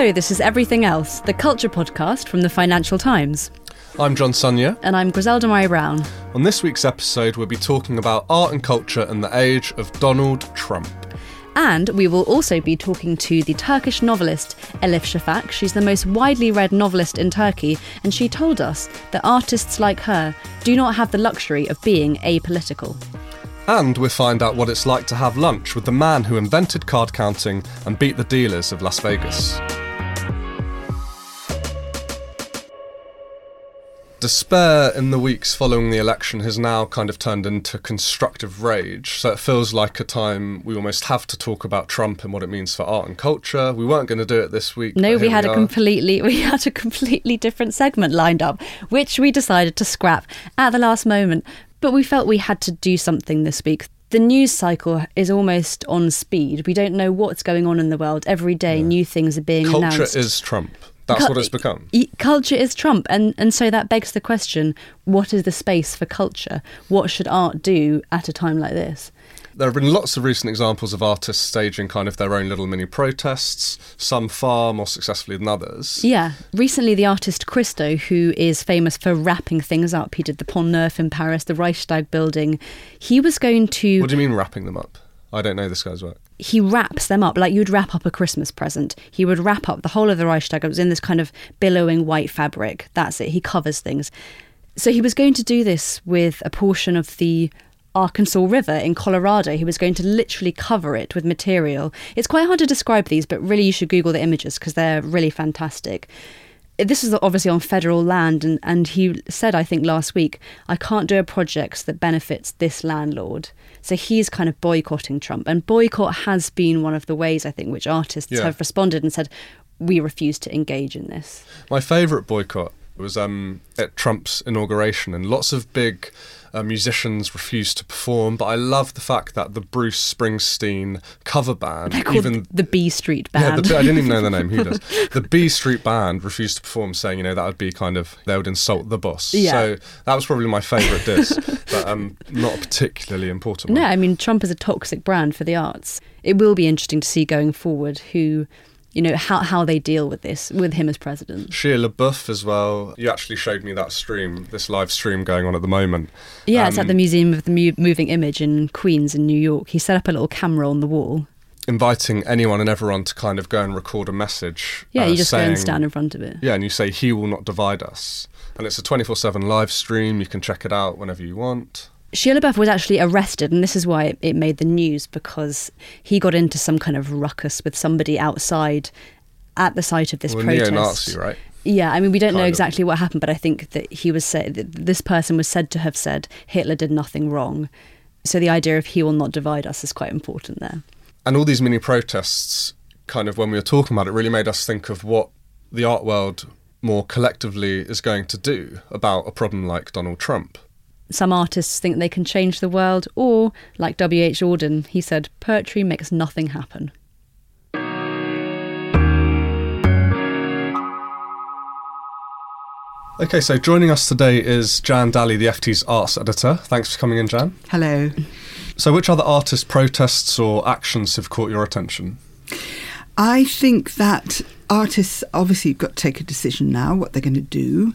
Hello, this is Everything Else, the culture podcast from the Financial Times. I'm John Sunyer. And I'm Griselda Murray-Brown. On this week's episode, we'll be talking about art and culture in the age of Donald Trump. And we will also be talking to the Turkish novelist Elif Shafak. She's the most widely read novelist in Turkey, and she told us that artists like her do not have the luxury of being apolitical. And we'll find out what it's like to have lunch with the man who invented card counting and beat the dealers of Las Vegas. Despair in the weeks following the election has now kind of turned into constructive rage, so it feels like a time we almost have to talk about Trump and what it means for art and culture. We weren't going to do it this week. No, we had a completely different segment lined up, which we decided to scrap at the last moment, but we felt we had to do something this week. The news cycle is almost on speed. We don't know what's going on in the world. Every day, new things are being announced. Culture is Trump. That's what it's become. Culture is Trump. And so that begs the question, what is the space for culture? What should art do at a time like this? There have been lots of recent examples of artists staging kind of their own little mini protests, some far more successfully than others. Yeah. Recently, the artist Christo, who is famous for wrapping things up, he did the Pont Neuf in Paris, the Reichstag building. He was going to... What do you mean wrapping them up? I don't know this guy's work. He wraps them up, like you'd wrap up a Christmas present. He would wrap up the whole of the Reichstag. It was in this kind of billowing white fabric. That's it. He covers things. So he was going to do this with a portion of the Arkansas River in Colorado. He was going to literally cover it with material. It's quite hard to describe these, but really you should Google the images because they're really fantastic. This is obviously on federal land, and he said, I think last week, I can't do a project that benefits this landlord. So he's kind of boycotting Trump. And boycott has been one of the ways, I think, which artists have responded and said, we refuse to engage in this. My favourite boycott was at Trump's inauguration, and lots of big musicians refused to perform, but I love the fact that the Bruce Springsteen cover band... They're called even, the B Street Band. Yeah, I didn't even know the name, who does? The B Street Band refused to perform, saying, you know, that would be kind of... They would insult the boss. Yeah. So that was probably my favourite diss, but not a particularly important one. No, I mean, Trump is a toxic brand for the arts. It will be interesting to see going forward who... You know, how they deal with this, with him as president. Shia LaBeouf as well. You actually showed me that stream, this live stream going on at the moment. Yeah, it's at the Museum of the Moving Image in Queens in New York. He set up a little camera on the wall. Inviting anyone and everyone to kind of go and record a message. Yeah, you just go and stand in front of it. Yeah, and you say, he will not divide us. And it's a 24/7 live stream. You can check it out whenever you want. Shia LaBeouf was actually arrested, and this is why it made the news, because he got into some kind of ruckus with somebody outside at the site of this protest. Neo-Nazi, right? Yeah, I mean, we don't know exactly what happened, but I think that he was that this person was said to have said Hitler did nothing wrong. So the idea of he will not divide us is quite important there. And all these mini protests, kind of when we were talking about it, really made us think of what the art world more collectively is going to do about a problem like Donald Trump. Some artists think they can change the world, or, like W.H. Auden, he said, poetry makes nothing happen. OK, so joining us today is Jan Daly, the FT's arts editor. Thanks for coming in, Jan. Hello. So which other artist protests or actions have caught your attention? I think that artists obviously have got to take a decision now, what they're going to do.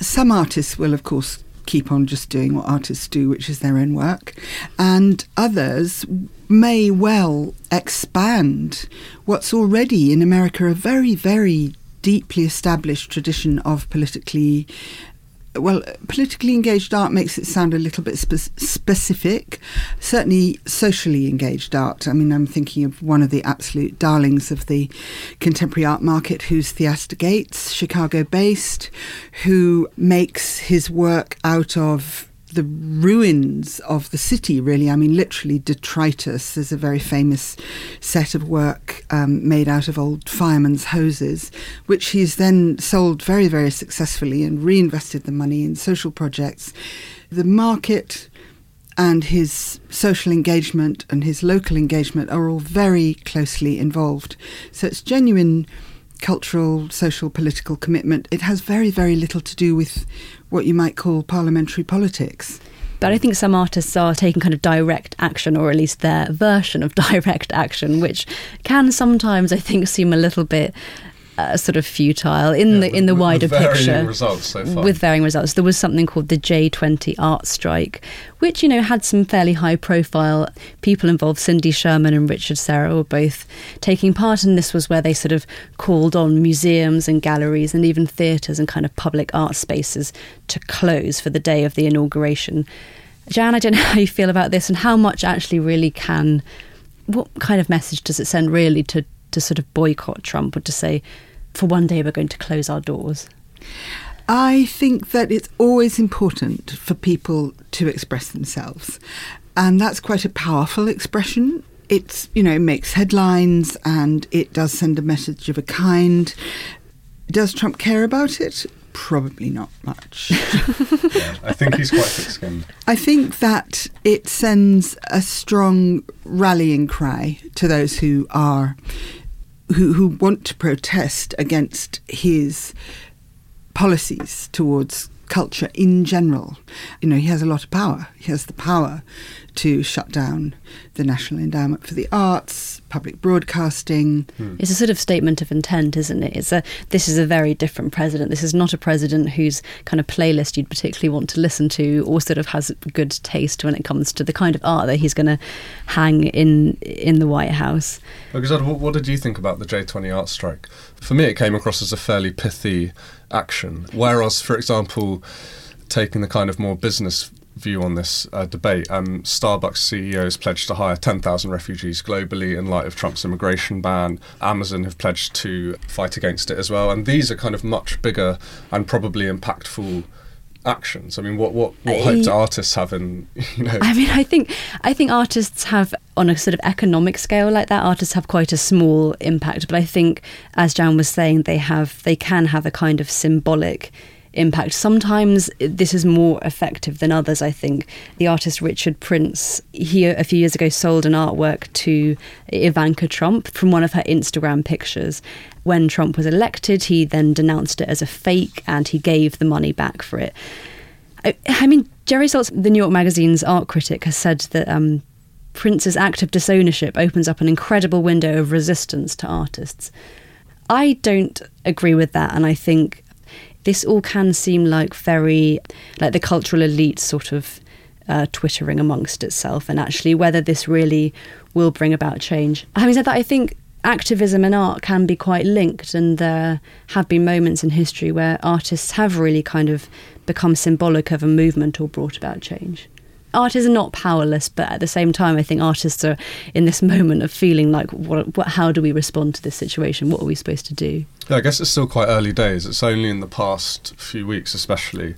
Some artists will, of course, keep on just doing what artists do, which is their own work, and others may well expand what's already in America a very, very deeply established tradition of politically engaged art. Makes it sound a little bit specific. Certainly socially engaged art. I mean, I'm thinking of one of the absolute darlings of the contemporary art market, who's Theaster Gates, Chicago-based, who makes his work out of the ruins of the city, really. I mean, literally detritus. There's a very famous set of work made out of old firemen's hoses, which he's then sold very, very successfully and reinvested the money in social projects. The market and his social engagement and his local engagement are all very closely involved. So it's genuine cultural, social, political commitment. It has very, very little to do with what you might call parliamentary politics. But I think some artists are taking kind of direct action, or at least their version of direct action, which can sometimes, I think, seem a little bit sort of futile in the wider picture. With varying results so far. With varying results. There was something called the J20 Art Strike, which, you know, had some fairly high profile people involved. Cindy Sherman and Richard Serra were both taking part, and this was where they sort of called on museums and galleries and even theatres and kind of public art spaces to close for the day of the inauguration. Jan, I don't know how you feel about this, and how much actually really can, what kind of message does it send really to sort of boycott Trump, or to say, for one day we're going to close our doors? I think that it's always important for people to express themselves. And that's quite a powerful expression. It's, you know, makes headlines, and it does send a message of a kind. Does Trump care about it? Probably not much. Yeah, I think he's quite thick-skinned. I think that it sends a strong rallying cry to those who are, who want to protest against his policies towards culture in general. You know, he has a lot of power. He has the power to shut down the National Endowment for the Arts, public broadcasting. It's a sort of statement of intent, isn't it? This is a very different president. This is not a president whose kind of playlist you'd particularly want to listen to, or sort of has good taste when it comes to the kind of art that he's going to hang in the White House. Griselda, what did you think about the J20 art strike? For me, it came across as a fairly pithy action, whereas, for example, taking the kind of more business view on this debate, Starbucks CEOs pledged to hire 10,000 refugees globally in light of Trump's immigration ban. Amazon have pledged to fight against it as well, and these are kind of much bigger and probably impactful actions. I mean, what hope do artists have in, you know? I mean, I think artists have, on a sort of economic scale like that, artists have quite a small impact, but I think, as Jan was saying, they can have a kind of symbolic impact. Sometimes this is more effective than others, I think. The artist Richard Prince, he a few years ago sold an artwork to Ivanka Trump from one of her Instagram pictures. When Trump was elected, he then denounced it as a fake, and he gave the money back for it. I mean, Jerry Saltz, the New York Magazine's art critic, has said that Prince's act of disownership opens up an incredible window of resistance to artists. I don't agree with that, and I think this all can seem like like the cultural elite sort of twittering amongst itself, and actually whether this really will bring about change. Having said that, I think activism and art can be quite linked, and there have been moments in history where artists have really kind of become symbolic of a movement or brought about change. Artists are not powerless, but at the same time, I think artists are in this moment of feeling like, how do we respond to this situation? What are we supposed to do? Yeah, I guess it's still quite early days. It's only in the past few weeks, especially,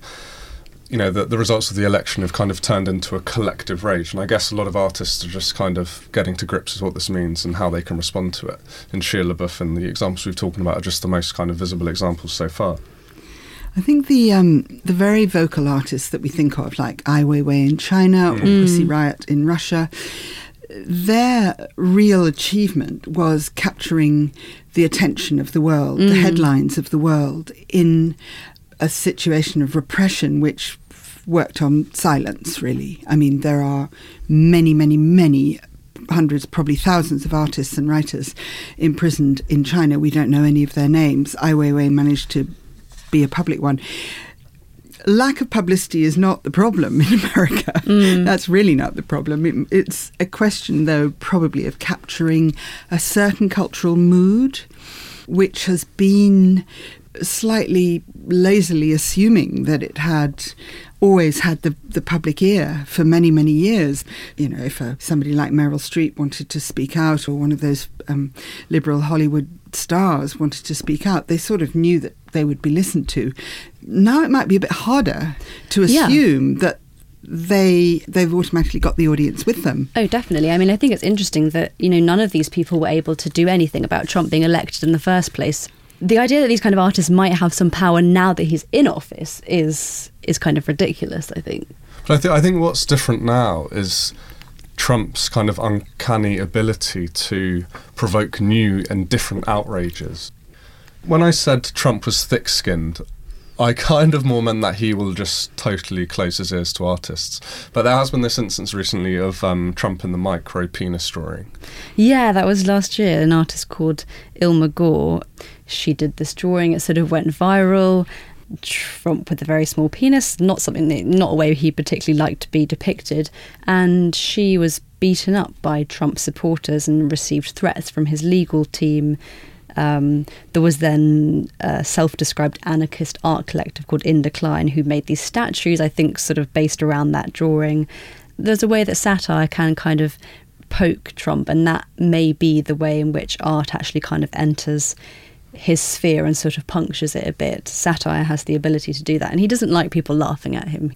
you know, that the results of the election have kind of turned into a collective rage. And I guess a lot of artists are just kind of getting to grips with what this means and how they can respond to it. And Shia LaBeouf and the examples we've talked about are just the most kind of visible examples so far. I think the very vocal artists that we think of, like Ai Weiwei in China or Pussy Riot in Russia, their real achievement was capturing the attention of the world, the headlines of the world, in a situation of repression which worked on silence, really. I mean, there are many, many, many hundreds, probably thousands of artists and writers imprisoned in China. We don't know any of their names. Ai Weiwei managed to be a public one. Lack of publicity is not the problem in America. That's really not the problem. It's a question, though, probably of capturing a certain cultural mood, which has been slightly lazily assuming that it had always had the public ear for many, many years. You know, if somebody like Meryl Streep wanted to speak out, or one of those liberal Hollywood stars wanted to speak out, they sort of knew that they would be listened to. Now it might be a bit harder to assume that they've automatically got the audience with them. Oh, definitely. I mean, I think it's interesting that, you know, none of these people were able to do anything about Trump being elected in the first place. The idea that these kind of artists might have some power now that he's in office is kind of ridiculous, I think. But I think what's different now is Trump's kind of uncanny ability to provoke new and different outrages. When I said Trump was thick-skinned, I kind of more meant that he will just totally close his ears to artists. But there has been this instance recently of Trump in the micro penis drawing. Yeah, that was last year. An artist called Ilma Gore. She did this drawing. It sort of went viral. Trump with a very small penis, not a way he particularly liked to be depicted. And she was beaten up by Trump supporters and received threats from his legal team. There was then a self-described anarchist art collective called In Decline who made these statues, I think, sort of based around that drawing. There's a way that satire can kind of poke Trump, and that may be the way in which art actually kind of enters his sphere and sort of punctures it a bit. Satire has the ability to do that, and he doesn't like people laughing at him.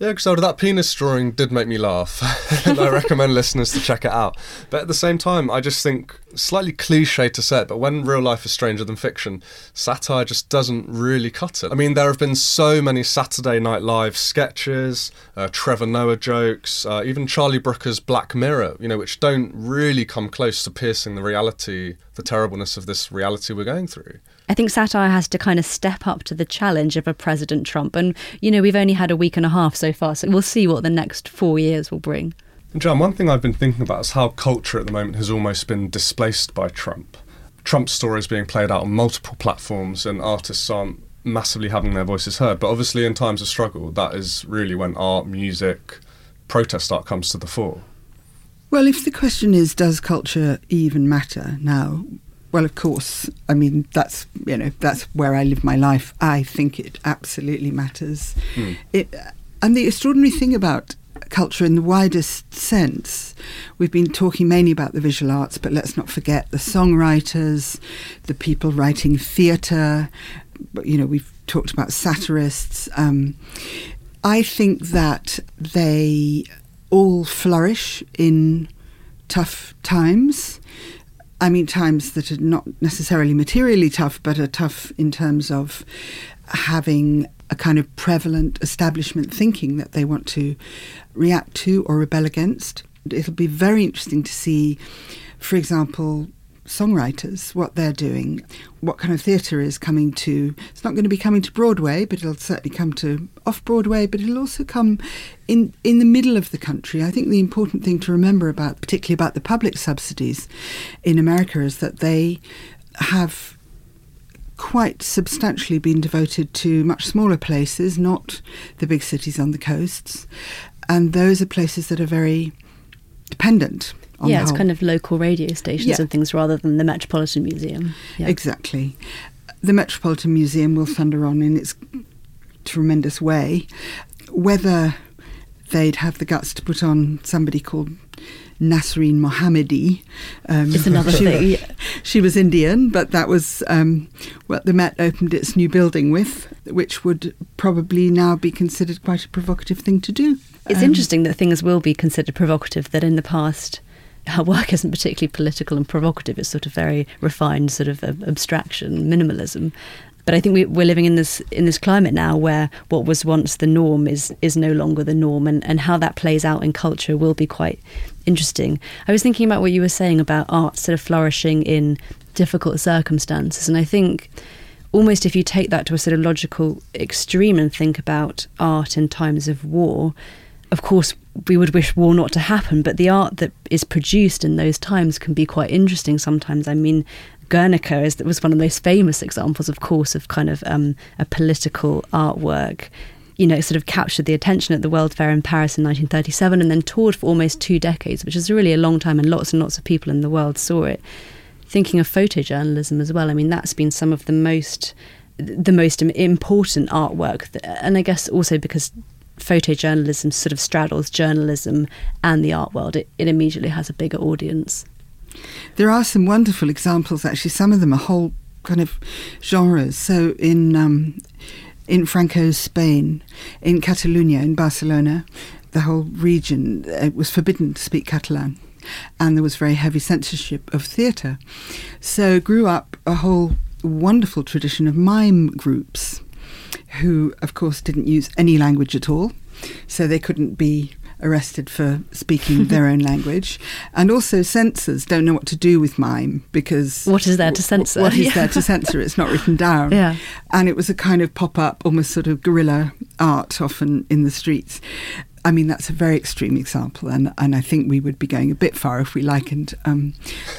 Yeah, Griselda, that penis drawing did make me laugh, and I recommend listeners to check it out. But at the same time, I just think, slightly cliche to say it, but when real life is stranger than fiction, satire just doesn't really cut it. I mean, there have been so many Saturday Night Live sketches, Trevor Noah jokes, even Charlie Brooker's Black Mirror, which don't really come close to piercing the reality, the terribleness of this reality we're going through. I think satire has to kind of step up to the challenge of a President Trump. And, we've only had a week and a half so far, so we'll see what the next 4 years will bring. John, one thing I've been thinking about is how culture at the moment has almost been displaced by Trump. Trump's story is being played out on multiple platforms and artists aren't massively having their voices heard. But obviously in times of struggle, that is really when art, music, protest art comes to the fore. Well, if the question is, does culture even matter now? Well, of course. I mean, that's where I live my life. I think it absolutely matters. Mm. And the extraordinary thing about culture in the widest sense, we've been talking mainly about the visual arts, but let's not forget the songwriters, the people writing theatre. We've talked about satirists. I think that they all flourish in tough times. I mean, times that are not necessarily materially tough, but are tough in terms of having a kind of prevalent establishment thinking that they want to react to or rebel against. It'll be very interesting to see, for example, songwriters, what they're doing, what kind of theatre is coming to. It's not going to be coming to Broadway, but it'll certainly come to off-Broadway, but it'll also come in the middle of the country. I think the important thing to remember about, particularly about the public subsidies in America, is that they have quite substantially been devoted to much smaller places, not the big cities on the coasts. And those are places that are very dependent. Yeah, it's kind of local radio stations and things rather than the Metropolitan Museum. Yeah. Exactly. The Metropolitan Museum will thunder on in its tremendous way. Whether they'd have the guts to put on somebody called Nasreen Mohammadi. It's another thing. She was Indian, but that was what the Met opened its new building with, which would probably now be considered quite a provocative thing to do. It's interesting that things will be considered provocative, that in the past her work isn't particularly political and provocative. It's sort of very refined sort of abstraction, minimalism. But I think we're living in this climate now where what was once the norm is no longer the norm, and how that plays out in culture will be quite interesting. I was thinking about what you were saying about art sort of flourishing in difficult circumstances, and I think almost if you take that to a sort of logical extreme and think about art in times of war, of course we would wish war not to happen, but the art that is produced in those times can be quite interesting sometimes. I mean, Guernica was one of the most famous examples, of course, of kind of a political artwork. It sort of captured the attention at the World Fair in Paris in 1937 and then toured for almost 2 decades, which is really a long time, and lots of people in the world saw it. Thinking of photojournalism as well, I mean, that's been some of the most important artwork. And I guess also because photojournalism sort of straddles journalism and the art world, it immediately has a bigger audience. There are some wonderful examples, actually. Some of them are whole kind of genres. So in Franco's Spain, in Catalonia, in Barcelona, the whole region, it was forbidden to speak Catalan. And there was very heavy censorship of theatre. So grew up a whole wonderful tradition of mime groups who, of course, didn't use any language at all. So they couldn't be arrested for speaking their own language. And also censors don't know what to do with mime because... What is there to censor? What is there to censor? It's not written down. Yeah. And it was a kind of pop-up, almost sort of guerrilla art, often in the streets. I mean, that's a very extreme example, and I think we would be going a bit far if we likened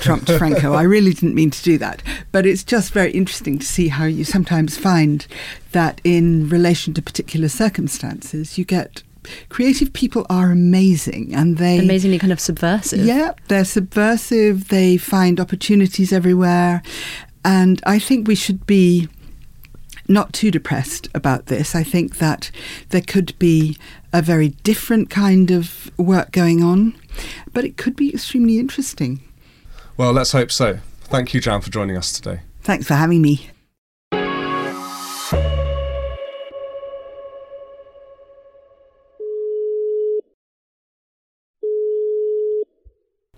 Trump to Franco. I really didn't mean to do that. But it's just very interesting to see how you sometimes find that in relation to particular circumstances, you get... Creative people are amazing, and they... Amazingly kind of subversive. Yeah, they're subversive. They find opportunities everywhere. And I think we should be not too depressed about this. I think that there could be a very different kind of work going on, but it could be extremely interesting. Well, let's hope so. Thank you, Jan, for joining us today. Thanks for having me.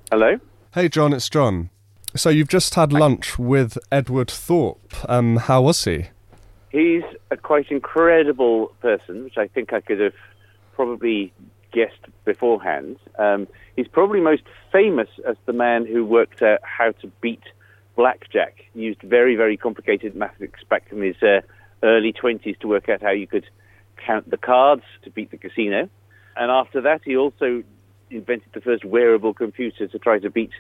Hello? Hey, John, it's John. So you've just had lunch with Edward Thorpe. How was he? He's a quite incredible person, which I think I could have probably guessed beforehand. He's probably most famous as the man who worked out how to beat blackjack. He used very, very complicated mathematics back in his early 20s to work out how you could count the cards to beat the casino. And after that, he also invented the first wearable computer to try to beat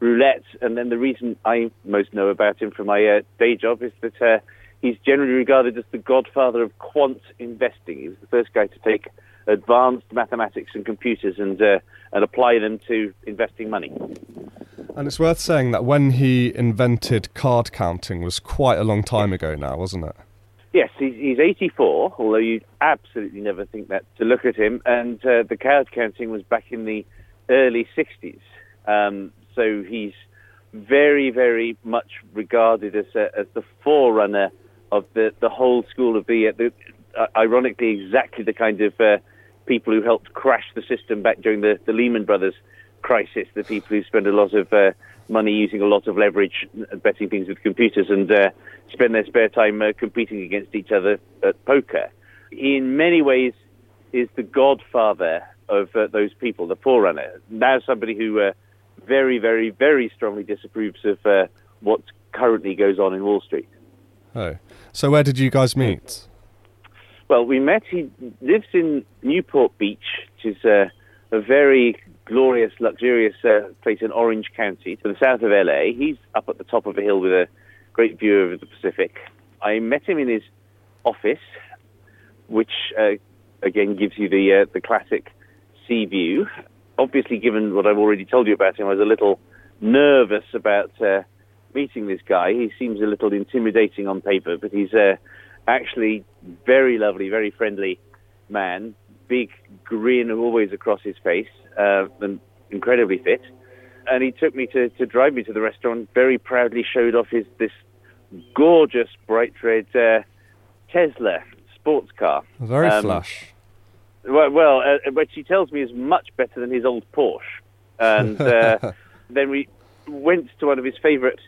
roulette. And then the reason I most know about him from my day job is that... He's generally regarded as the godfather of quant investing. He was the first guy to take advanced mathematics and computers and apply them to investing money. And it's worth saying that when he invented card counting was quite a long time ago now, wasn't it? Yes, he's 84, although you'd absolutely never think that to look at him. And the card counting was back in the early 60s. So he's very, very much regarded as the forerunner of the whole school of ironically, exactly the kind of people who helped crash the system back during the Lehman Brothers crisis, the people who spend a lot of money using a lot of leverage, betting things with computers, and spend their spare time competing against each other at poker. He, in many ways, is the godfather of those people, the forerunner. Now somebody who very, very, very strongly disapproves of what currently goes on in Wall Street. Oh, so where did you guys meet? Well, we met, he lives in Newport Beach, which is a very glorious, luxurious place in Orange County, to the south of LA. He's up at the top of a hill with a great view over the Pacific. I met him in his office, which again gives you the classic sea view. Obviously, given what I've already told you about him, I was a little nervous about meeting this guy. He seems a little intimidating on paper, but he's actually very lovely, very friendly man, big grin always across his face, and incredibly fit. And he took me to drive me to the restaurant, very proudly showed off this gorgeous bright red Tesla sports car. Very flush. Well, which he tells me is much better than his old Porsche. And then we went to one of his favourite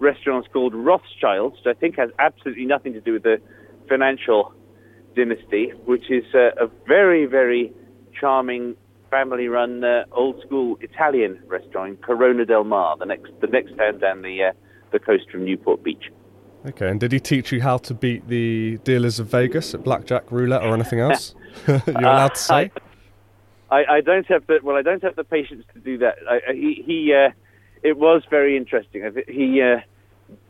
restaurants called Rothschild's, which I think has absolutely nothing to do with the financial dynasty, which is a very, very charming family-run old-school Italian restaurant in Corona del Mar, the next town down the coast from Newport Beach. Okay, and did he teach you how to beat the dealers of Vegas at blackjack, roulette, or anything else? You're allowed to say. I don't have the patience to do that. It was very interesting. He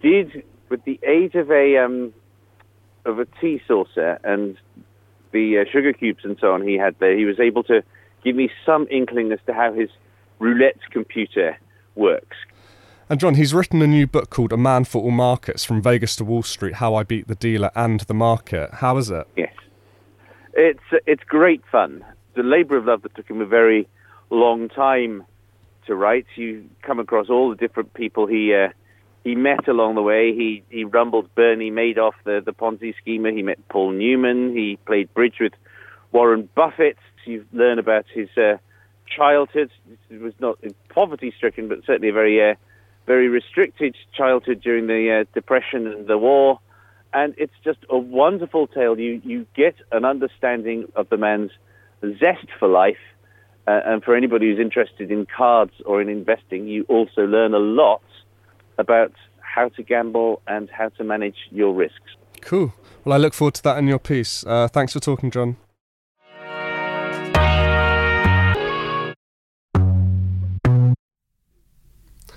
did, with the aid of a tea saucer and the sugar cubes and so on he had there, he was able to give me some inkling as to how his roulette computer works. And John, he's written a new book called A Man for All Markets, From Vegas to Wall Street, How I Beat the Dealer and the Market. How is it? Yes. It's great fun. The labour of love that took him a very long time to write. You come across all the different people he met along the way. He rumbled Bernie Madoff, the Ponzi schemer. He met Paul Newman. He played bridge with Warren Buffett. You learn about his childhood. It was not poverty-stricken, but certainly a very... very restricted childhood during the Depression and the war, and it's just a wonderful tale. You get an understanding of the man's zest for life And for anybody who's interested in cards or in investing, you also learn a lot about how to gamble and how to manage your risks. Cool. Well, I look forward to that in your piece. Thanks for talking, John.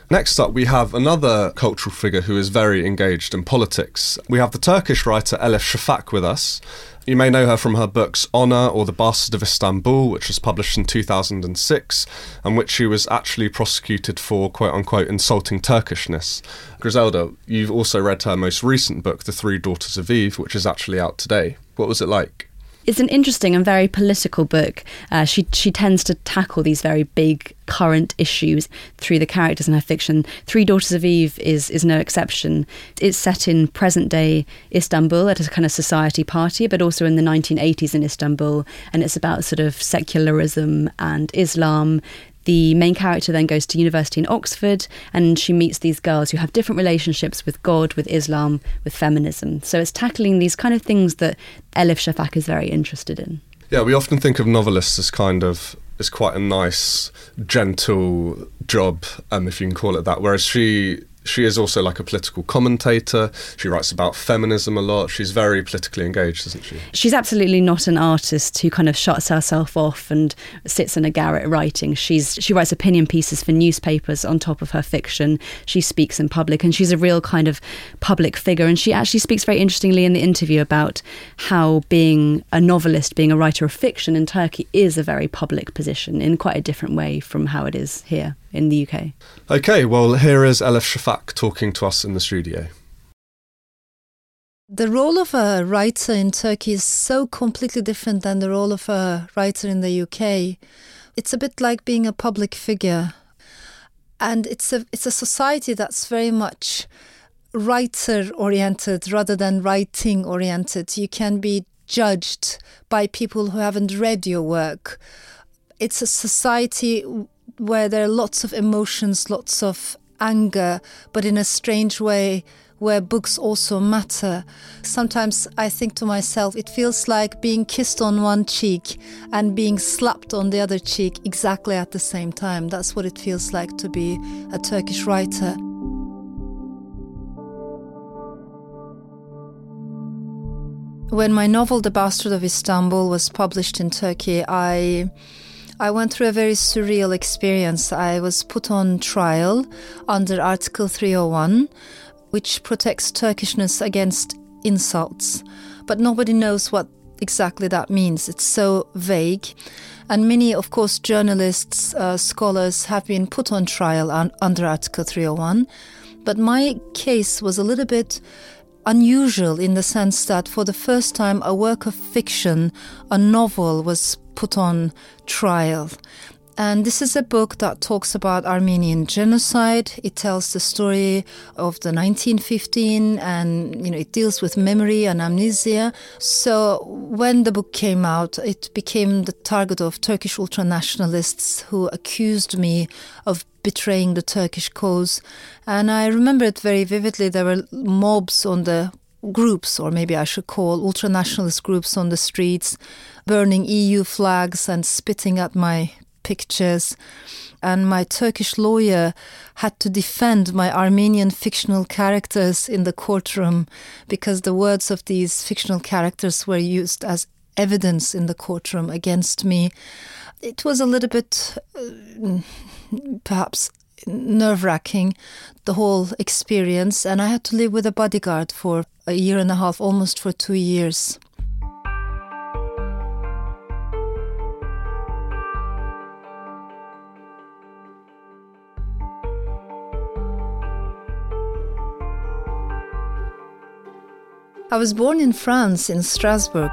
Next up, we have another cultural figure who is very engaged in politics. We have the Turkish writer Elif Shafak with us. You may know her from her books Honor or The Bastard of Istanbul, which was published in 2006, and which she was actually prosecuted for, quote-unquote, insulting Turkishness. Griselda, you've also read her most recent book, The Three Daughters of Eve, which is actually out today. What was it like? It's an interesting and very political book. She tends to tackle these very big current issues through the characters in her fiction. Three Daughters of Eve is no exception. It's set in present-day Istanbul at a kind of society party, but also in the 1980s in Istanbul. And it's about sort of secularism and Islam. The main character then goes to university in Oxford and she meets these girls who have different relationships with God, with Islam, with feminism. So it's tackling these kind of things that Elif Shafak is very interested in. Yeah, we often think of novelists as it's quite a nice, gentle job, if you can call it that, whereas she is also like a political commentator. She writes about feminism a lot. She's very politically engaged, isn't she? She's absolutely not an artist who kind of shuts herself off and sits in a garret writing. She writes opinion pieces for newspapers on top of her fiction. She speaks in public and she's a real kind of public figure. And she actually speaks very interestingly in the interview about how being a novelist, being a writer of fiction in Turkey is a very public position in quite a different way from how it is here in the UK. Okay, well, here is Elif Shafak talking to us in the studio. The role of a writer in Turkey is so completely different than the role of a writer in the UK. It's a bit like being a public figure. And it's a society that's very much writer-oriented rather than writing-oriented. You can be judged by people who haven't read your work. It's a society where there are lots of emotions, lots of anger, but in a strange way where books also matter. Sometimes I think to myself, it feels like being kissed on one cheek and being slapped on the other cheek exactly at the same time. That's what it feels like to be a Turkish writer. When my novel The Bastard of Istanbul was published in Turkey, I went through a very surreal experience. I was put on trial under Article 301, which protects Turkishness against insults. But nobody knows what exactly that means. It's so vague. And many, of course, journalists, scholars have been put on trial under Article 301. But my case was a little bit unusual in the sense that for the first time a work of fiction, a novel, was put on trial. And this is a book that talks about Armenian genocide. It tells the story of the 1915 and, it deals with memory and amnesia. So when the book came out, it became the target of Turkish ultranationalists who accused me of betraying the Turkish cause. And I remember it very vividly. There were mobs on the groups, or maybe I should call ultranationalist groups on the streets, burning EU flags and spitting at my pictures. And my Turkish lawyer had to defend my Armenian fictional characters in the courtroom because the words of these fictional characters were used as evidence in the courtroom against me. It was a little bit, perhaps, nerve-wracking, the whole experience, and I had to live with a bodyguard for a year and a half, almost for 2 years. I was born in France, in Strasbourg,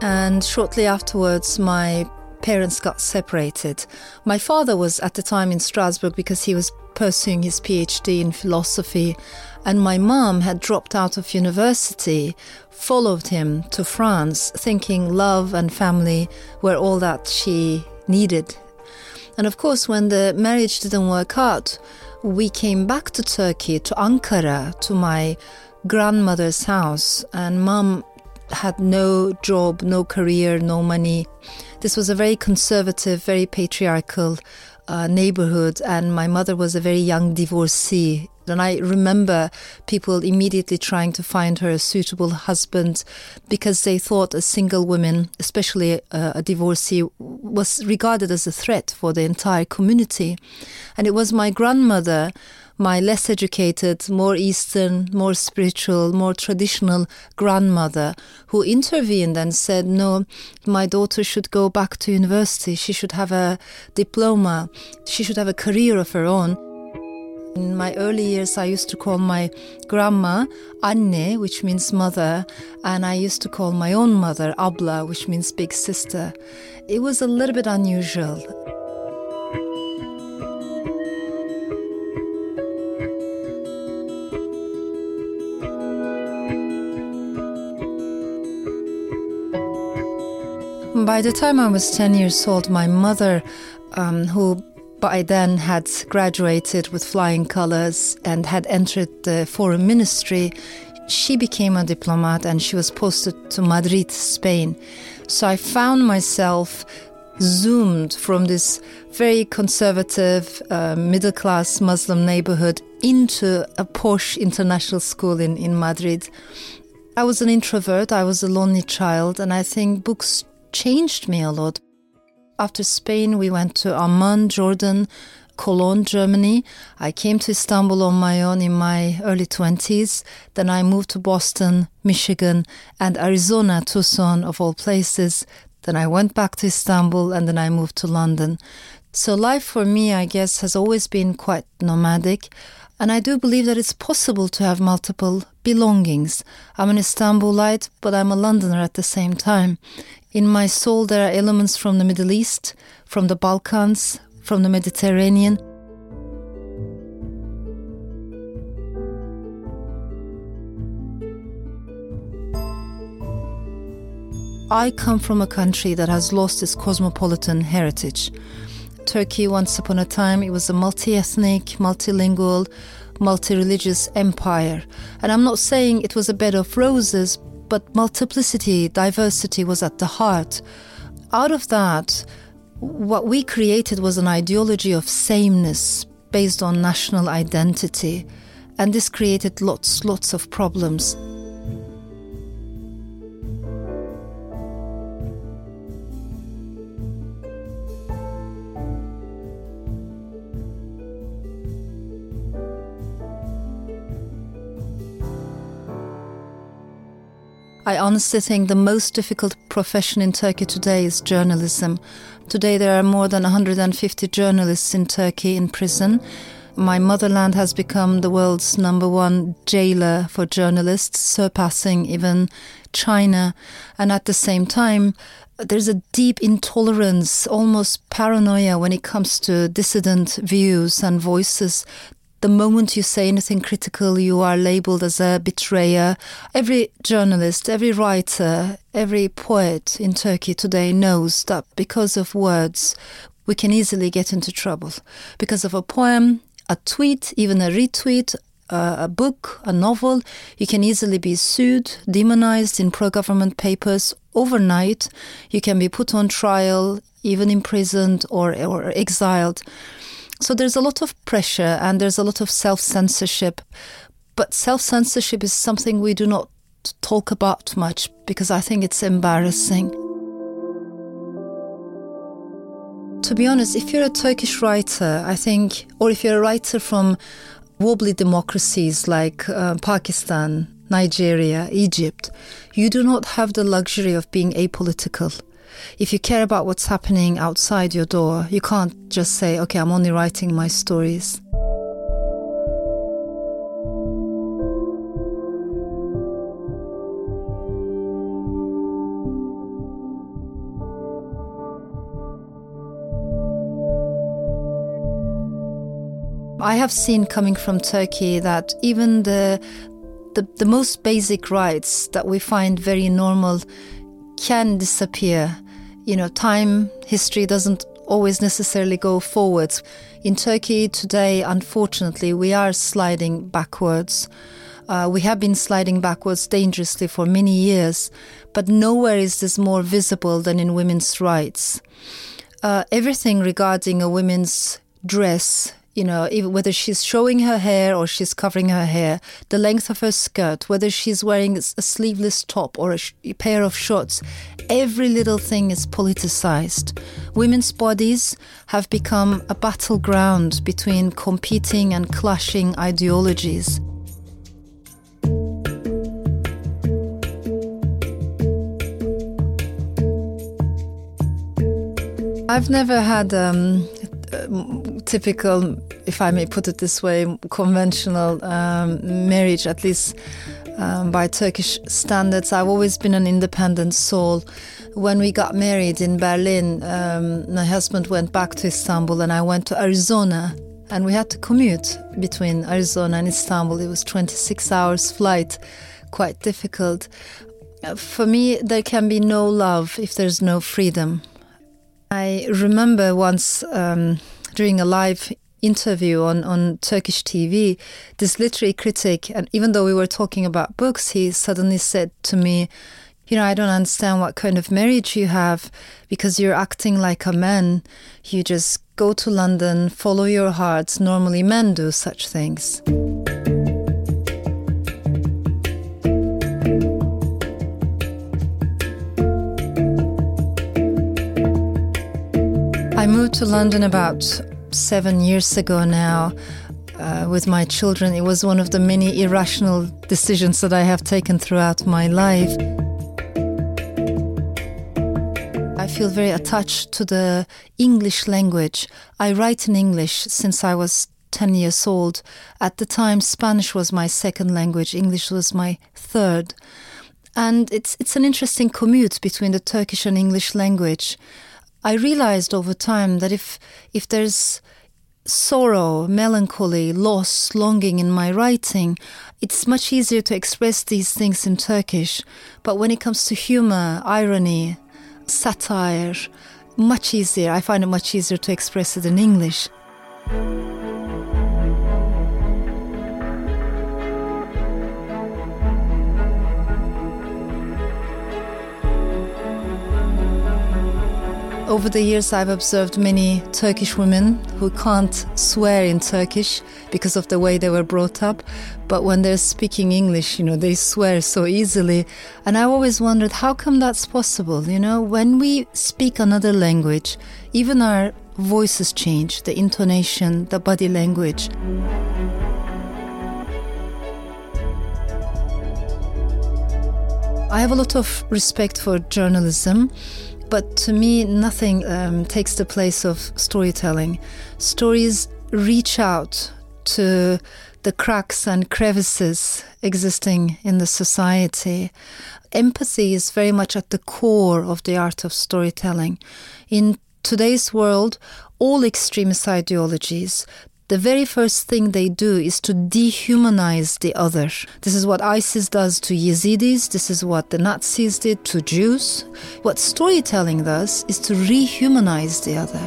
and shortly afterwards my parents got separated. My father was at the time in Strasbourg because he was pursuing his PhD in philosophy, and my mom had dropped out of university, followed him to France, thinking love and family were all that she needed. And of course, when the marriage didn't work out, we came back to Turkey, to Ankara, to my grandmother's house, and mom had no job, no career, no money. This was a very conservative, very patriarchal neighborhood, and my mother was a very young divorcee. And I remember people immediately trying to find her a suitable husband because they thought a single woman, especially a divorcee, was regarded as a threat for the entire community. And it was my grandmother, my less educated, more Eastern, more spiritual, more traditional grandmother, who intervened and said, no, my daughter should go back to university. She should have a diploma. She should have a career of her own. In my early years, I used to call my grandma Anne, which means mother, and I used to call my own mother Abla, which means big sister. It was a little bit unusual. By the time I was 10 years old, my mother, who by then had graduated with flying colors and had entered the foreign ministry, she became a diplomat and she was posted to Madrid, Spain. So I found myself zoomed from this very conservative, middle-class Muslim neighborhood into a posh international school in Madrid. I was an introvert, I was a lonely child, and I think books changed me a lot. After Spain, we went to Amman, Jordan, Cologne, Germany. I came to Istanbul on my own in my early 20s. Then I moved to Boston, Michigan, and Arizona, Tucson, of all places. Then I went back to Istanbul, and then I moved to London. So life for me, I guess, has always been quite nomadic. And I do believe that it's possible to have multiple belongings. I'm an Istanbulite, but I'm a Londoner at the same time. In my soul, there are elements from the Middle East, from the Balkans, from the Mediterranean. I come from a country that has lost its cosmopolitan heritage. Turkey, once upon a time, it was a multi-ethnic, multilingual, multi-religious empire. And I'm not saying it was a bed of roses, but multiplicity, diversity was at the heart. Out of that, what we created was an ideology of sameness based on national identity. And this created lots of problems. I honestly think the most difficult profession in Turkey today is journalism. Today there are more than 150 journalists in Turkey in prison. My motherland has become the world's #1 jailer for journalists, surpassing even China. And at the same time, there's a deep intolerance, almost paranoia when it comes to dissident views and voices. The moment you say anything critical, you are labeled as a betrayer. Every journalist, every writer, every poet in Turkey today knows that because of words, we can easily get into trouble. Because of a poem, a tweet, even a retweet, a book, a novel, you can easily be sued, demonized in pro-government papers. Overnight, you can be put on trial, even imprisoned or exiled. So there's a lot of pressure and there's a lot of self-censorship. But self-censorship is something we do not talk about much because I think it's embarrassing. To be honest, if you're a Turkish writer, I think, or if you're a writer from wobbly democracies like Pakistan, Nigeria, Egypt, you do not have the luxury of being apolitical. If you care about what's happening outside your door, you can't just say, okay, I'm only writing my stories. I have seen coming from Turkey that even the most basic rights that we find very normal can disappear. You know, time, history doesn't always necessarily go forwards. In Turkey today, unfortunately, we are sliding backwards. We have been sliding backwards dangerously for many years, but nowhere is this more visible than in women's rights. Everything regarding a woman's dress, you know, whether she's showing her hair or she's covering her hair, the length of her skirt, whether she's wearing a sleeveless top or a pair of shorts, every little thing is politicized. Women's bodies have become a battleground between competing and clashing ideologies. I've never had typical, if I may put it this way, conventional marriage, at least by Turkish standards. I've always been an independent soul. When we got married in Berlin, my husband went back to Istanbul and I went to Arizona, and we had to commute between Arizona and Istanbul. It was 26 hours flight, quite difficult. For me, there can be no love if there's no freedom. I remember once during a live interview on Turkish TV, this literary critic, and even though we were talking about books, he suddenly said to me, you know, I don't understand what kind of marriage you have because you're acting like a man. You just go to London, follow your heart. Normally men do such things. I moved to London about 7 years ago now with my children. It was one of the many irrational decisions that I have taken throughout my life. I feel very attached to the English language. I write in English since I was 10 years old. At the time, Spanish was my second language. English was my third. And it's an interesting commute between the Turkish and English language. I realized over time that if there's sorrow, melancholy, loss, longing in my writing, it's much easier to express these things in Turkish. But when it comes to humor, irony, satire, much easier. I find it much easier to express it in English. Over the years, I've observed many Turkish women who can't swear in Turkish because of the way they were brought up. But when they're speaking English, you know, they swear so easily. And I always wondered, how come that's possible? You know, when we speak another language, even our voices change, the intonation, the body language. I have a lot of respect for journalism. But to me, nothing takes the place of storytelling. Stories reach out to the cracks and crevices existing in the society. Empathy is very much at the core of the art of storytelling. In today's world, all extremist ideologies, the very first thing they do is to dehumanize the other. This is what ISIS does to Yazidis. This is what the Nazis did to Jews. What storytelling does is to rehumanize the other.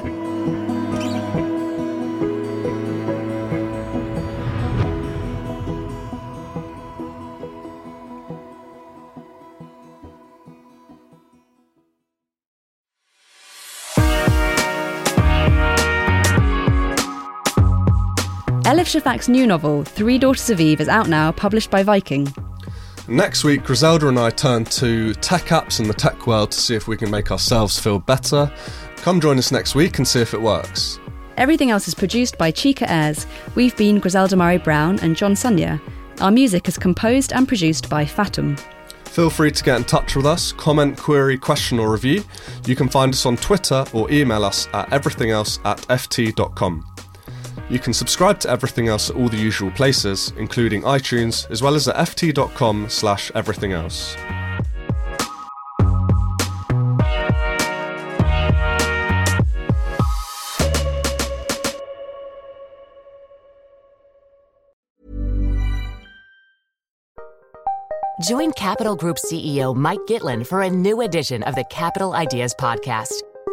Elif Shafak's new novel, Three Daughters of Eve, is out now, published by Viking. Next week, Griselda and I turn to tech apps and the tech world to see if we can make ourselves feel better. Come join us next week and see if it works. Everything Else is produced by Chika Ayres. We've been Griselda Murray-Brown and John Sunyer. Our music is composed and produced by Fatum. Feel free to get in touch with us, comment, query, question or review. You can find us on Twitter or email us at everythingelse@ft.com. You can subscribe to Everything Else at all the usual places, including iTunes, as well as at ft.com/everythingelse. Join Capital Group CEO Mike Gitlin for a new edition of the Capital Ideas Podcast.